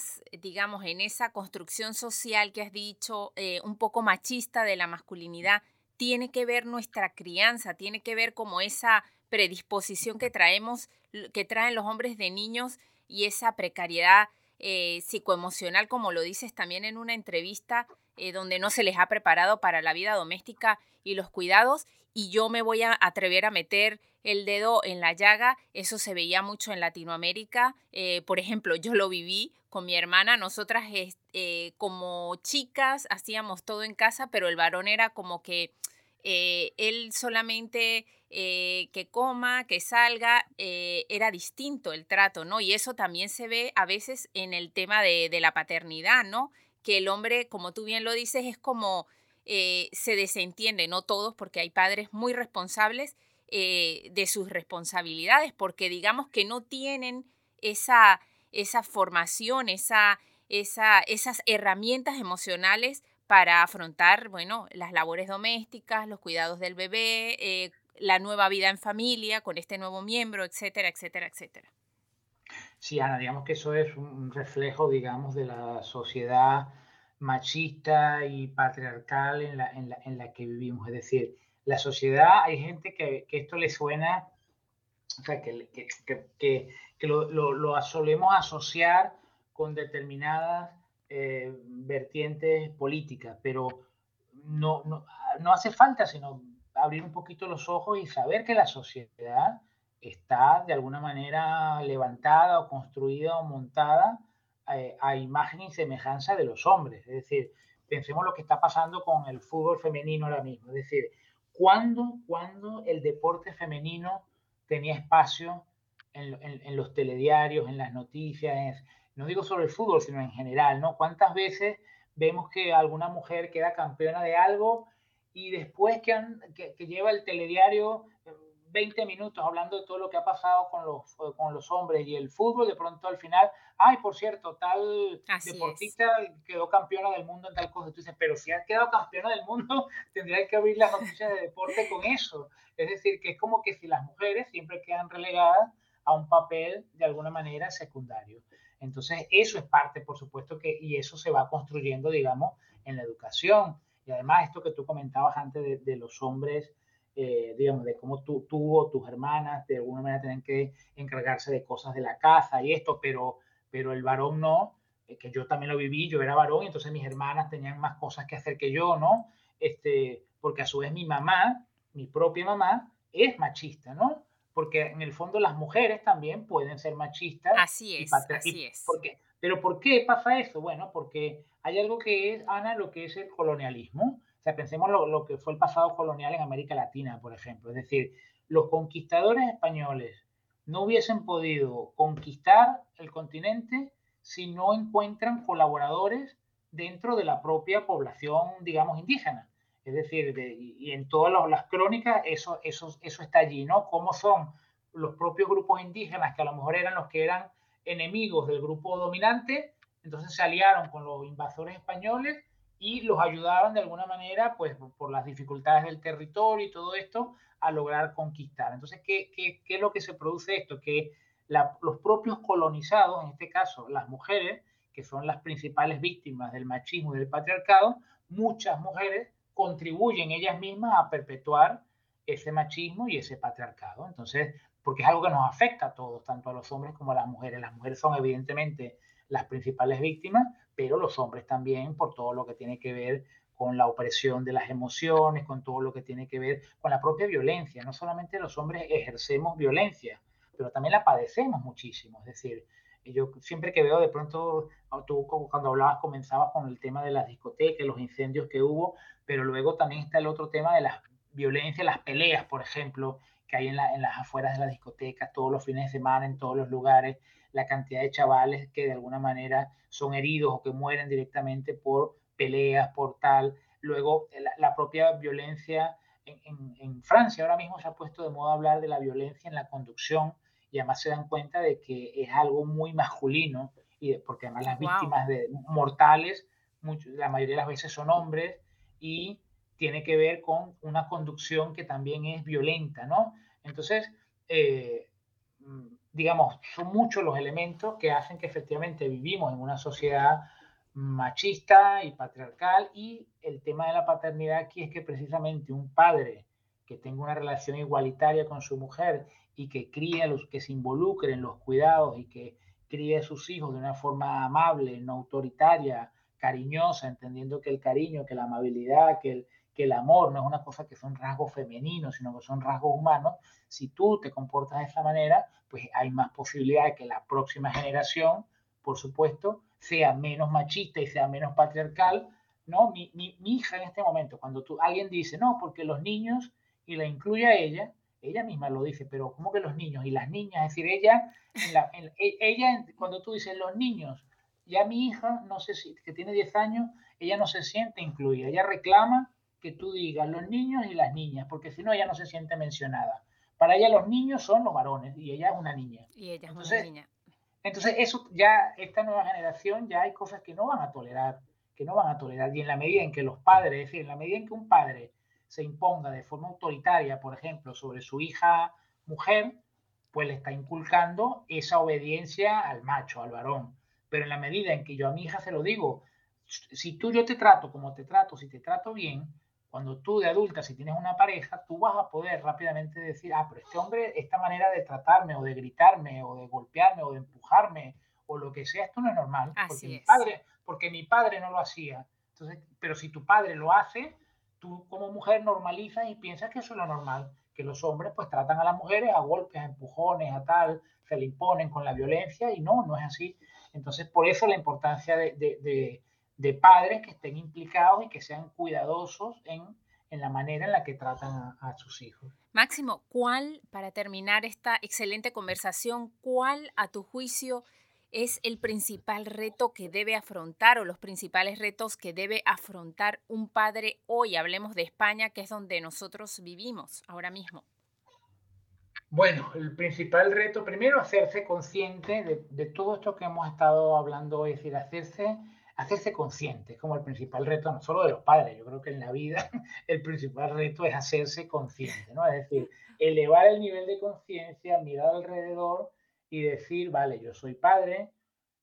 construcción social que has dicho, un poco machista de la masculinidad, tiene que ver nuestra crianza, tiene que ver como esa predisposición que traen los hombres de niños y esa precariedad psicoemocional, como lo dices también en una entrevista, donde no se les ha preparado para la vida doméstica y los cuidados. Y yo me voy a atrever a meter el dedo en la llaga. Eso se veía mucho en Latinoamérica. Por ejemplo, yo lo viví con mi hermana. Nosotras como chicas hacíamos todo en casa, pero el varón era como que él solamente que coma, que salga. Era distinto el trato, ¿no? Y eso también se ve a veces en el tema de la paternidad, ¿no? Que el hombre, como tú bien lo dices, es como... se desentiende, no todos, porque hay padres muy responsables de sus responsabilidades, porque digamos que no tienen esa formación, esas herramientas emocionales para afrontar, bueno, las labores domésticas, los cuidados del bebé, la nueva vida en familia con este nuevo miembro, etcétera, etcétera, etcétera. Sí, Ana, digamos que eso es un reflejo, digamos, de la sociedad machista y patriarcal en la que vivimos. Es decir, la sociedad, hay gente que esto le suena, o sea, que lo solemos asociar con determinadas vertientes políticas, pero no hace falta sino abrir un poquito los ojos y saber que la sociedad está de alguna manera levantada o construida o montada a imagen y semejanza de los hombres. Es decir, pensemos lo que está pasando con el fútbol femenino ahora mismo. Es decir, ¿cuándo el deporte femenino tenía espacio en los telediarios, en las noticias? No digo sobre el fútbol, sino en general, ¿no? ¿Cuántas veces vemos que alguna mujer queda campeona de algo y después que lleva el telediario 20 minutos hablando de todo lo que ha pasado con los hombres y el fútbol, de pronto al final, ay, por cierto, tal así deportista es, quedó campeona del mundo en tal cosa? Tú dices, pero si has quedado campeona del mundo, tendrías que abrir las noticias de deporte con eso. Es decir, que es como que si las mujeres siempre quedan relegadas a un papel de alguna manera secundario. Entonces, eso es parte, por supuesto, y eso se va construyendo, digamos, en la educación. Y además, esto que tú comentabas antes de los hombres, digamos, de cómo tú o tus hermanas de alguna manera tienen que encargarse de cosas de la casa y esto, pero el varón no, que yo también lo viví, yo era varón y entonces mis hermanas tenían más cosas que hacer que yo, ¿no? Porque a su vez mi mamá, mi propia mamá, es machista, ¿no? Porque en el fondo las mujeres también pueden ser machistas. Así es, así es. ¿Pero por qué pasa eso? Bueno, porque hay algo que es, Ana, lo que es el colonialismo. O sea, pensemos lo que fue el pasado colonial en América Latina, por ejemplo. Es decir, los conquistadores españoles no hubiesen podido conquistar el continente si no encuentran colaboradores dentro de la propia población, digamos, indígena. Es decir, y en todas las crónicas eso está allí, ¿no? Cómo son los propios grupos indígenas, que a lo mejor eran los que eran enemigos del grupo dominante, entonces se aliaron con los invasores españoles y los ayudaban de alguna manera, pues por las dificultades del territorio y todo esto, a lograr conquistar. Entonces, ¿qué es lo que se produce esto? Que los propios colonizados, en este caso las mujeres, que son las principales víctimas del machismo y del patriarcado, muchas mujeres contribuyen ellas mismas a perpetuar ese machismo y ese patriarcado. Entonces, porque es algo que nos afecta a todos, tanto a los hombres como a las mujeres. Las mujeres son evidentemente las principales víctimas, pero los hombres también, por todo lo que tiene que ver con la opresión de las emociones, con todo lo que tiene que ver con la propia violencia. No solamente los hombres ejercemos violencia, pero también la padecemos muchísimo. Es decir, yo siempre que veo, de pronto, tú cuando hablabas comenzabas con el tema de las discotecas, los incendios que hubo, pero luego también está el otro tema de las violencias, las peleas, por ejemplo, que hay en las afueras de las discotecas, todos los fines de semana, en todos los lugares, la cantidad de chavales que de alguna manera son heridos o que mueren directamente por peleas, por tal. Luego, la propia violencia en Francia, ahora mismo se ha puesto de moda hablar de la violencia en la conducción y además se dan cuenta de que es algo muy masculino, porque además las víctimas mortales, la mayoría de las veces son hombres y tiene que ver con una conducción que también es violenta, ¿no? Entonces, digamos, son muchos los elementos que hacen que efectivamente vivimos en una sociedad machista y patriarcal, y el tema de la paternidad aquí es que precisamente un padre que tenga una relación igualitaria con su mujer y que cría, que se involucre en los cuidados y que críe a sus hijos de una forma amable, no autoritaria, cariñosa, entendiendo que el cariño, que la amabilidad, que el amor no es una cosa que son rasgos femeninos, sino que son rasgos humanos. Si tú te comportas de esa manera, pues hay más posibilidad de que la próxima generación, por supuesto, sea menos machista y sea menos patriarcal, ¿no? Mi hija en este momento, cuando alguien dice, no, porque los niños, y la incluye a ella, ella misma lo dice, pero ¿cómo que los niños y las niñas? Es decir, ella cuando tú dices los niños, ya mi hija, no sé si, que tiene 10 años, ella no se siente incluida, ella reclama que tú digas los niños y las niñas, porque si no ella no se siente mencionada. Para ella los niños son los varones y ella es una niña. Entonces eso ya, esta nueva generación, ya hay cosas que no van a tolerar, y en la medida en que los padres, es decir, en la medida en que un padre se imponga de forma autoritaria, por ejemplo, sobre su hija mujer, pues le está inculcando esa obediencia al macho, al varón. Pero en la medida en que yo a mi hija se lo digo, si yo te trato como te trato, si te trato bien, Cuando tú de adulta, si tienes una pareja, tú vas a poder rápidamente decir, ah, pero este hombre, esta manera de tratarme o de gritarme o de golpearme o de empujarme o lo que sea, esto no es normal. Así es. Porque mi padre no lo hacía. Entonces, pero si tu padre lo hace, tú como mujer normalizas y piensas que eso es lo normal, que los hombres pues tratan a las mujeres a golpes, a empujones, a tal, se le imponen con la violencia y no, no es así. Entonces, por eso la importancia de padres que estén implicados y que sean cuidadosos en la manera en la que tratan a sus hijos. Máximo, ¿cuál, para terminar esta excelente conversación, cuál a tu juicio es el principal reto que debe afrontar o los principales retos que debe afrontar un padre hoy? Hablemos de España, que es donde nosotros vivimos ahora mismo. Bueno, el principal reto, primero, hacerse consciente de todo esto que hemos estado hablando hoy, es decir, hacerse consciente, es como el principal reto, no solo de los padres, yo creo que en la vida el principal reto es hacerse consciente, ¿no? Es decir, elevar el nivel de conciencia, mirar alrededor y decir, vale, yo soy padre,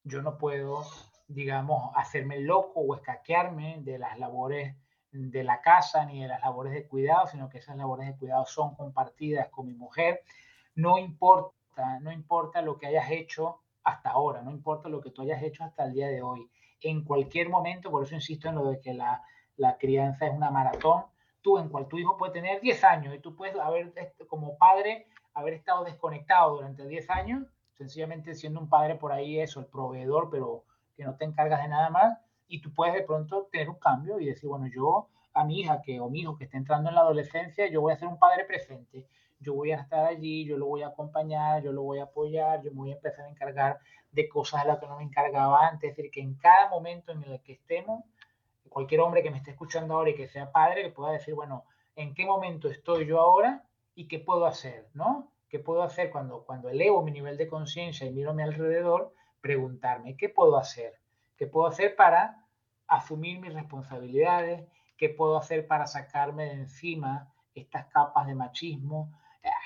yo no puedo, digamos, hacerme loco o escaquearme de las labores de la casa ni de las labores de cuidado, sino que esas labores de cuidado son compartidas con mi mujer. No importa lo que hayas hecho hasta ahora, no importa lo que tú hayas hecho hasta el día de hoy. En cualquier momento, por eso insisto en lo de que la crianza es una maratón, tú en cual tu hijo puede tener 10 años y tú puedes haber, como padre, haber estado desconectado durante 10 años, sencillamente siendo un padre por ahí eso, el proveedor, pero que no te encargas de nada más, y tú puedes de pronto tener un cambio y decir, bueno, yo a mi hija o mi hijo que está entrando en la adolescencia, yo voy a ser un padre presente, yo voy a estar allí, yo lo voy a acompañar, yo lo voy a apoyar, yo me voy a empezar a encargar de cosas de las que no me encargaba antes. Es decir, que en cada momento en el que estemos, cualquier hombre que me esté escuchando ahora y que sea padre, que pueda decir, bueno, ¿en qué momento estoy yo ahora y qué puedo hacer? ¿No? ¿Qué puedo hacer cuando elevo mi nivel de conciencia y miro a mi alrededor? Preguntarme, ¿qué puedo hacer? ¿Qué puedo hacer para asumir mis responsabilidades? ¿Qué puedo hacer para sacarme de encima estas capas de machismo?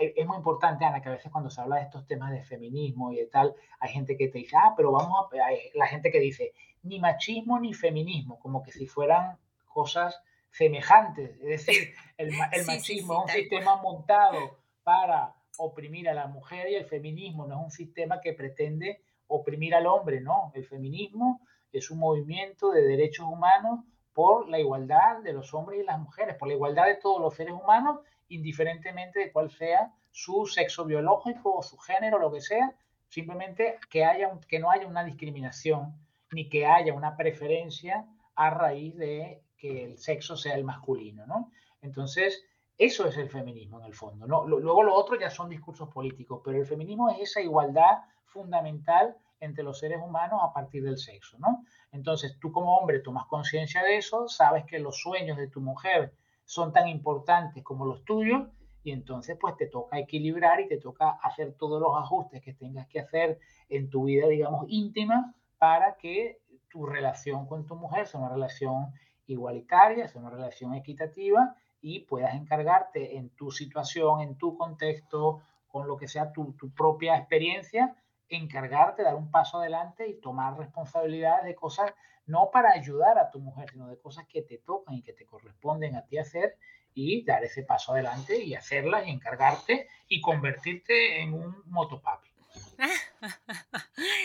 Es muy importante, Ana, que a veces cuando se habla de estos temas de feminismo y de tal, hay gente que te dice, ah, pero vamos a... Hay la gente que dice, ni machismo ni feminismo, como que si fueran cosas semejantes. Es decir, el machismo es un sistema montado para oprimir a la mujer y el feminismo no es un sistema que pretende oprimir al hombre, no. El feminismo es un movimiento de derechos humanos por la igualdad de los hombres y las mujeres, por la igualdad de todos los seres humanos, indiferentemente de cuál sea su sexo biológico o su género, lo que sea, simplemente que no haya una discriminación ni que haya una preferencia a raíz de que el sexo sea el masculino, ¿no? Entonces, eso es el feminismo en el fondo, ¿no? Luego lo otro ya son discursos políticos, pero el feminismo es esa igualdad fundamental entre los seres humanos a partir del sexo, ¿no? Entonces, tú como hombre tomas conciencia de eso, sabes que los sueños de tu mujer son tan importantes como los tuyos y entonces pues te toca equilibrar y te toca hacer todos los ajustes que tengas que hacer en tu vida, digamos, íntima para que tu relación con tu mujer sea una relación igualitaria, sea una relación equitativa y puedas encargarte en tu situación, en tu contexto, con lo que sea tu propia experiencia, encargarte, dar un paso adelante y tomar responsabilidades de cosas, no para ayudar a tu mujer, sino de cosas que te tocan y que te corresponden a ti hacer y dar ese paso adelante y hacerlas y encargarte y convertirte en un motopapi.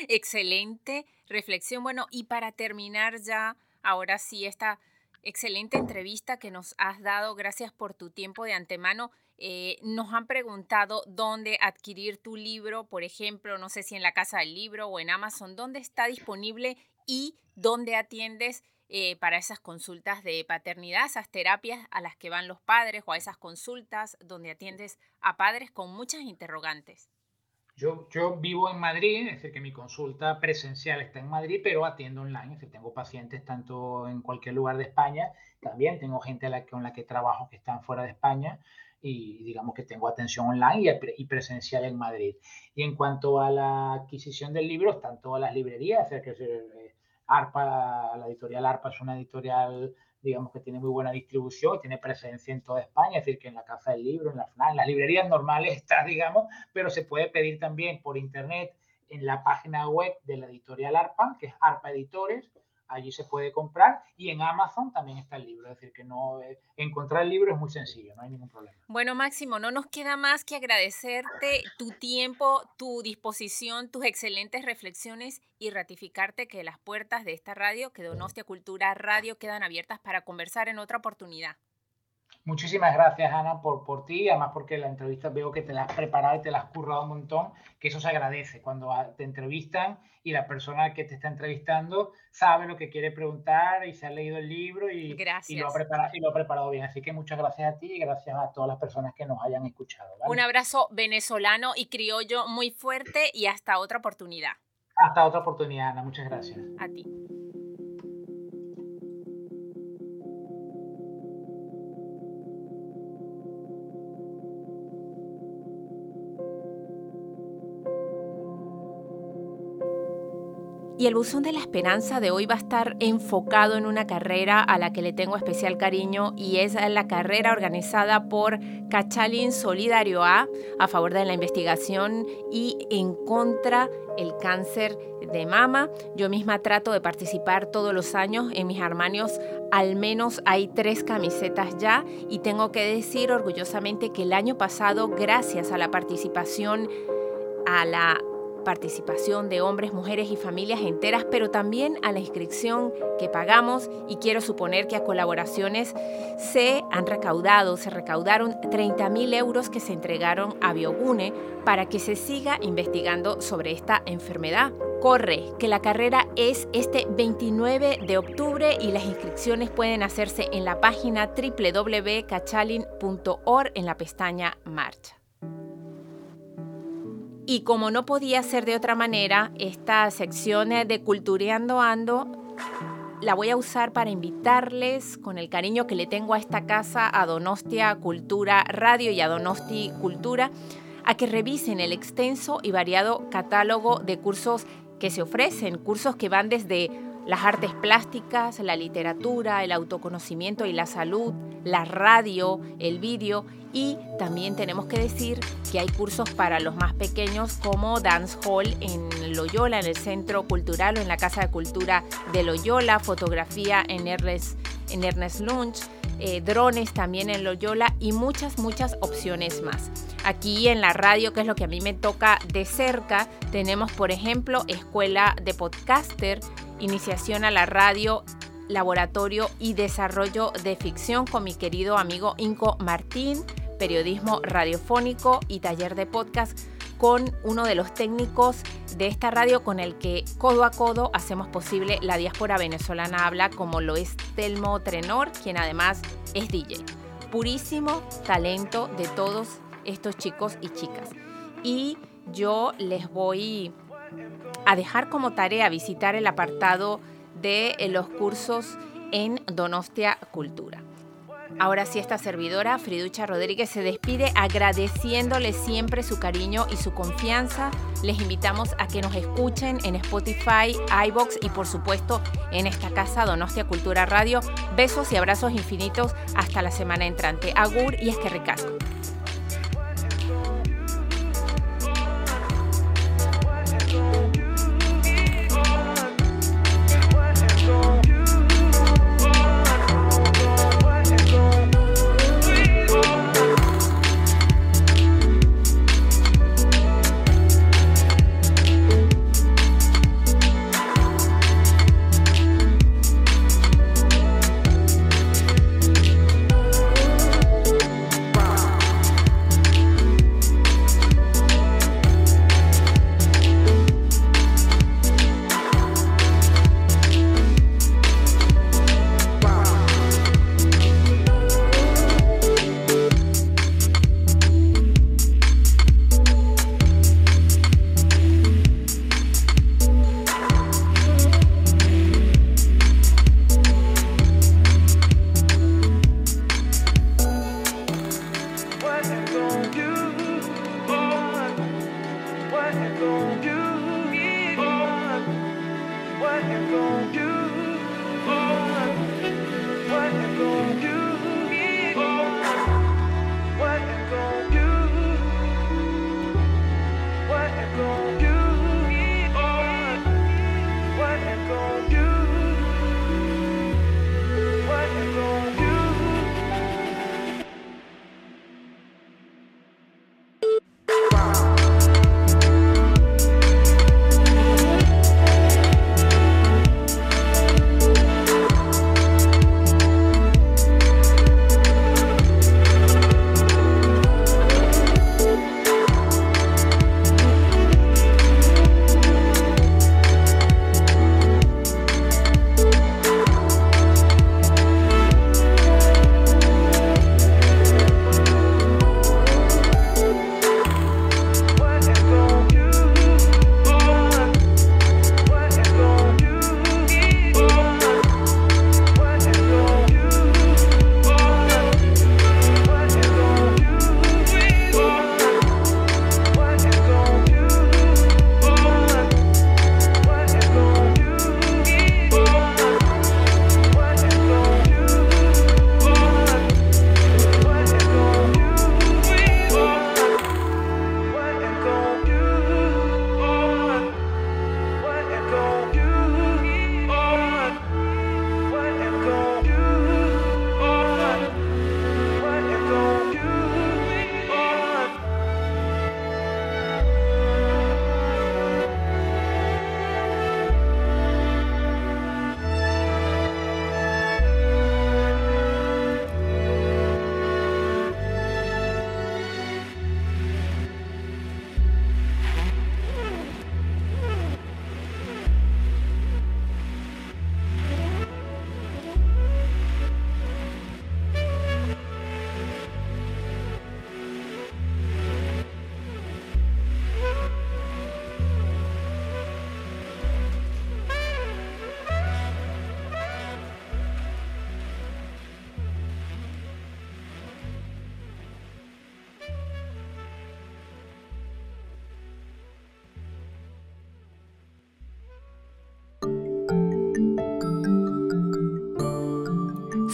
Excelente reflexión. Bueno, y para terminar ya, ahora sí, esta excelente entrevista que nos has dado, gracias por tu tiempo de antemano. Nos han preguntado dónde adquirir tu libro, por ejemplo, no sé si en la Casa del Libro o en Amazon, ¿dónde está disponible y dónde atiendes para esas consultas de paternidad, esas terapias a las que van los padres o a esas consultas donde atiendes a padres con muchas interrogantes? Yo vivo en Madrid, es decir, que mi consulta presencial está en Madrid, pero atiendo online, es decir, tengo pacientes tanto en cualquier lugar de España, también tengo gente con la que trabajo que están fuera de España, y digamos que tengo atención online y presencial en Madrid. Y en cuanto a la adquisición del libro, están todas las librerías, es decir, Arpa, la editorial Arpa es una editorial, digamos, que tiene muy buena distribución, tiene presencia en toda España, es decir, que en la Casa del Libro, en la FNAC, en las librerías normales está, digamos, pero se puede pedir también por internet en la página web de la editorial Arpa, que es Arpa Editores, allí se puede comprar y en Amazon también está el libro, es decir, que no encontrar el libro es muy sencillo, no hay ningún problema. Bueno, Máximo, no nos queda más que agradecerte tu tiempo, tu disposición, tus excelentes reflexiones y ratificarte que las puertas de esta radio, que Donostia Cultura Radio, quedan abiertas para conversar en otra oportunidad. Muchísimas gracias, Ana, por ti, además porque la entrevista veo que te la has preparado y te la has currado un montón, que eso se agradece cuando te entrevistan y la persona que te está entrevistando sabe lo que quiere preguntar y se ha leído el libro y lo ha preparado bien. Así que muchas gracias a ti y gracias a todas las personas que nos hayan escuchado, ¿vale? Un abrazo venezolano y criollo muy fuerte y hasta otra oportunidad. Hasta otra oportunidad, Ana. Muchas gracias. A ti. Y el buzón de la esperanza de hoy va a estar enfocado en una carrera a la que le tengo especial cariño y es la carrera organizada por Cachalín Solidario a favor de la investigación y en contra el cáncer de mama. Yo misma trato de participar todos los años. En mis armarios al menos hay 3 camisetas ya y tengo que decir orgullosamente que el año pasado, gracias a la participación de hombres, mujeres y familias enteras, pero también a la inscripción que pagamos, y quiero suponer que a colaboraciones se recaudaron 30.000 euros que se entregaron a Biogune para que se siga investigando sobre esta enfermedad. Corre, que la carrera es este 29 de octubre y las inscripciones pueden hacerse en la página www.cachalin.org en la pestaña Marcha. Y como no podía ser de otra manera, esta sección de Cultureando Ando la voy a usar para invitarles, con el cariño que le tengo a esta casa, a Donostia Cultura Radio y a Donosti Cultura, a que revisen el extenso y variado catálogo de cursos que se ofrecen, cursos que van desde las artes plásticas, la literatura, el autoconocimiento y la salud, la radio, el vídeo, y también tenemos que decir que hay cursos para los más pequeños como Dance Hall en Loyola, en el Centro Cultural o en la Casa de Cultura de Loyola, fotografía en Ernest Lunch, drones también en Loyola y muchas opciones más. Aquí en la radio, que es lo que a mí me toca de cerca, tenemos por ejemplo Escuela de Podcaster, Iniciación a la Radio, Laboratorio y Desarrollo de Ficción con mi querido amigo Inko Martín, Periodismo Radiofónico y Taller de Podcast con uno de los técnicos de esta radio con el que codo a codo hacemos posible La Diáspora Venezolana Habla, como lo es Telmo Trenor, quien además es DJ. Purísimo talento de todos estos chicos y chicas. Y yo les voy a dejar como tarea visitar el apartado de los cursos en Donostia Cultura. Ahora sí, esta servidora, Friducha Rodríguez, se despide agradeciéndole siempre su cariño y su confianza. Les invitamos a que nos escuchen en Spotify, iVoox y por supuesto en esta casa Donostia Cultura Radio. Besos y abrazos infinitos hasta la semana entrante. Agur y eskerrikasko.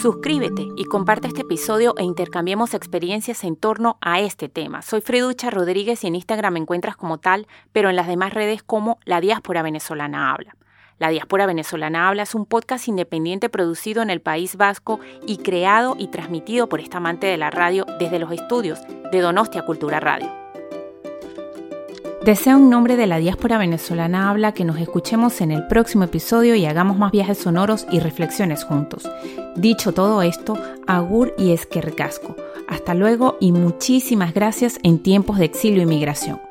Suscríbete y comparte este episodio e intercambiemos experiencias en torno a este tema. Soy Friducha Rodríguez y en Instagram me encuentras como tal, pero en las demás redes como La Diáspora Venezolana Habla. La Diáspora Venezolana Habla es un podcast independiente producido en el País Vasco y creado y transmitido por esta amante de la radio desde los estudios de Donostia Cultura Radio. Deseo en nombre de La Diáspora Venezolana Habla que nos escuchemos en el próximo episodio y hagamos más viajes sonoros y reflexiones juntos. Dicho todo esto, agur y eskerrik asko. Hasta luego y muchísimas gracias en tiempos de exilio y migración.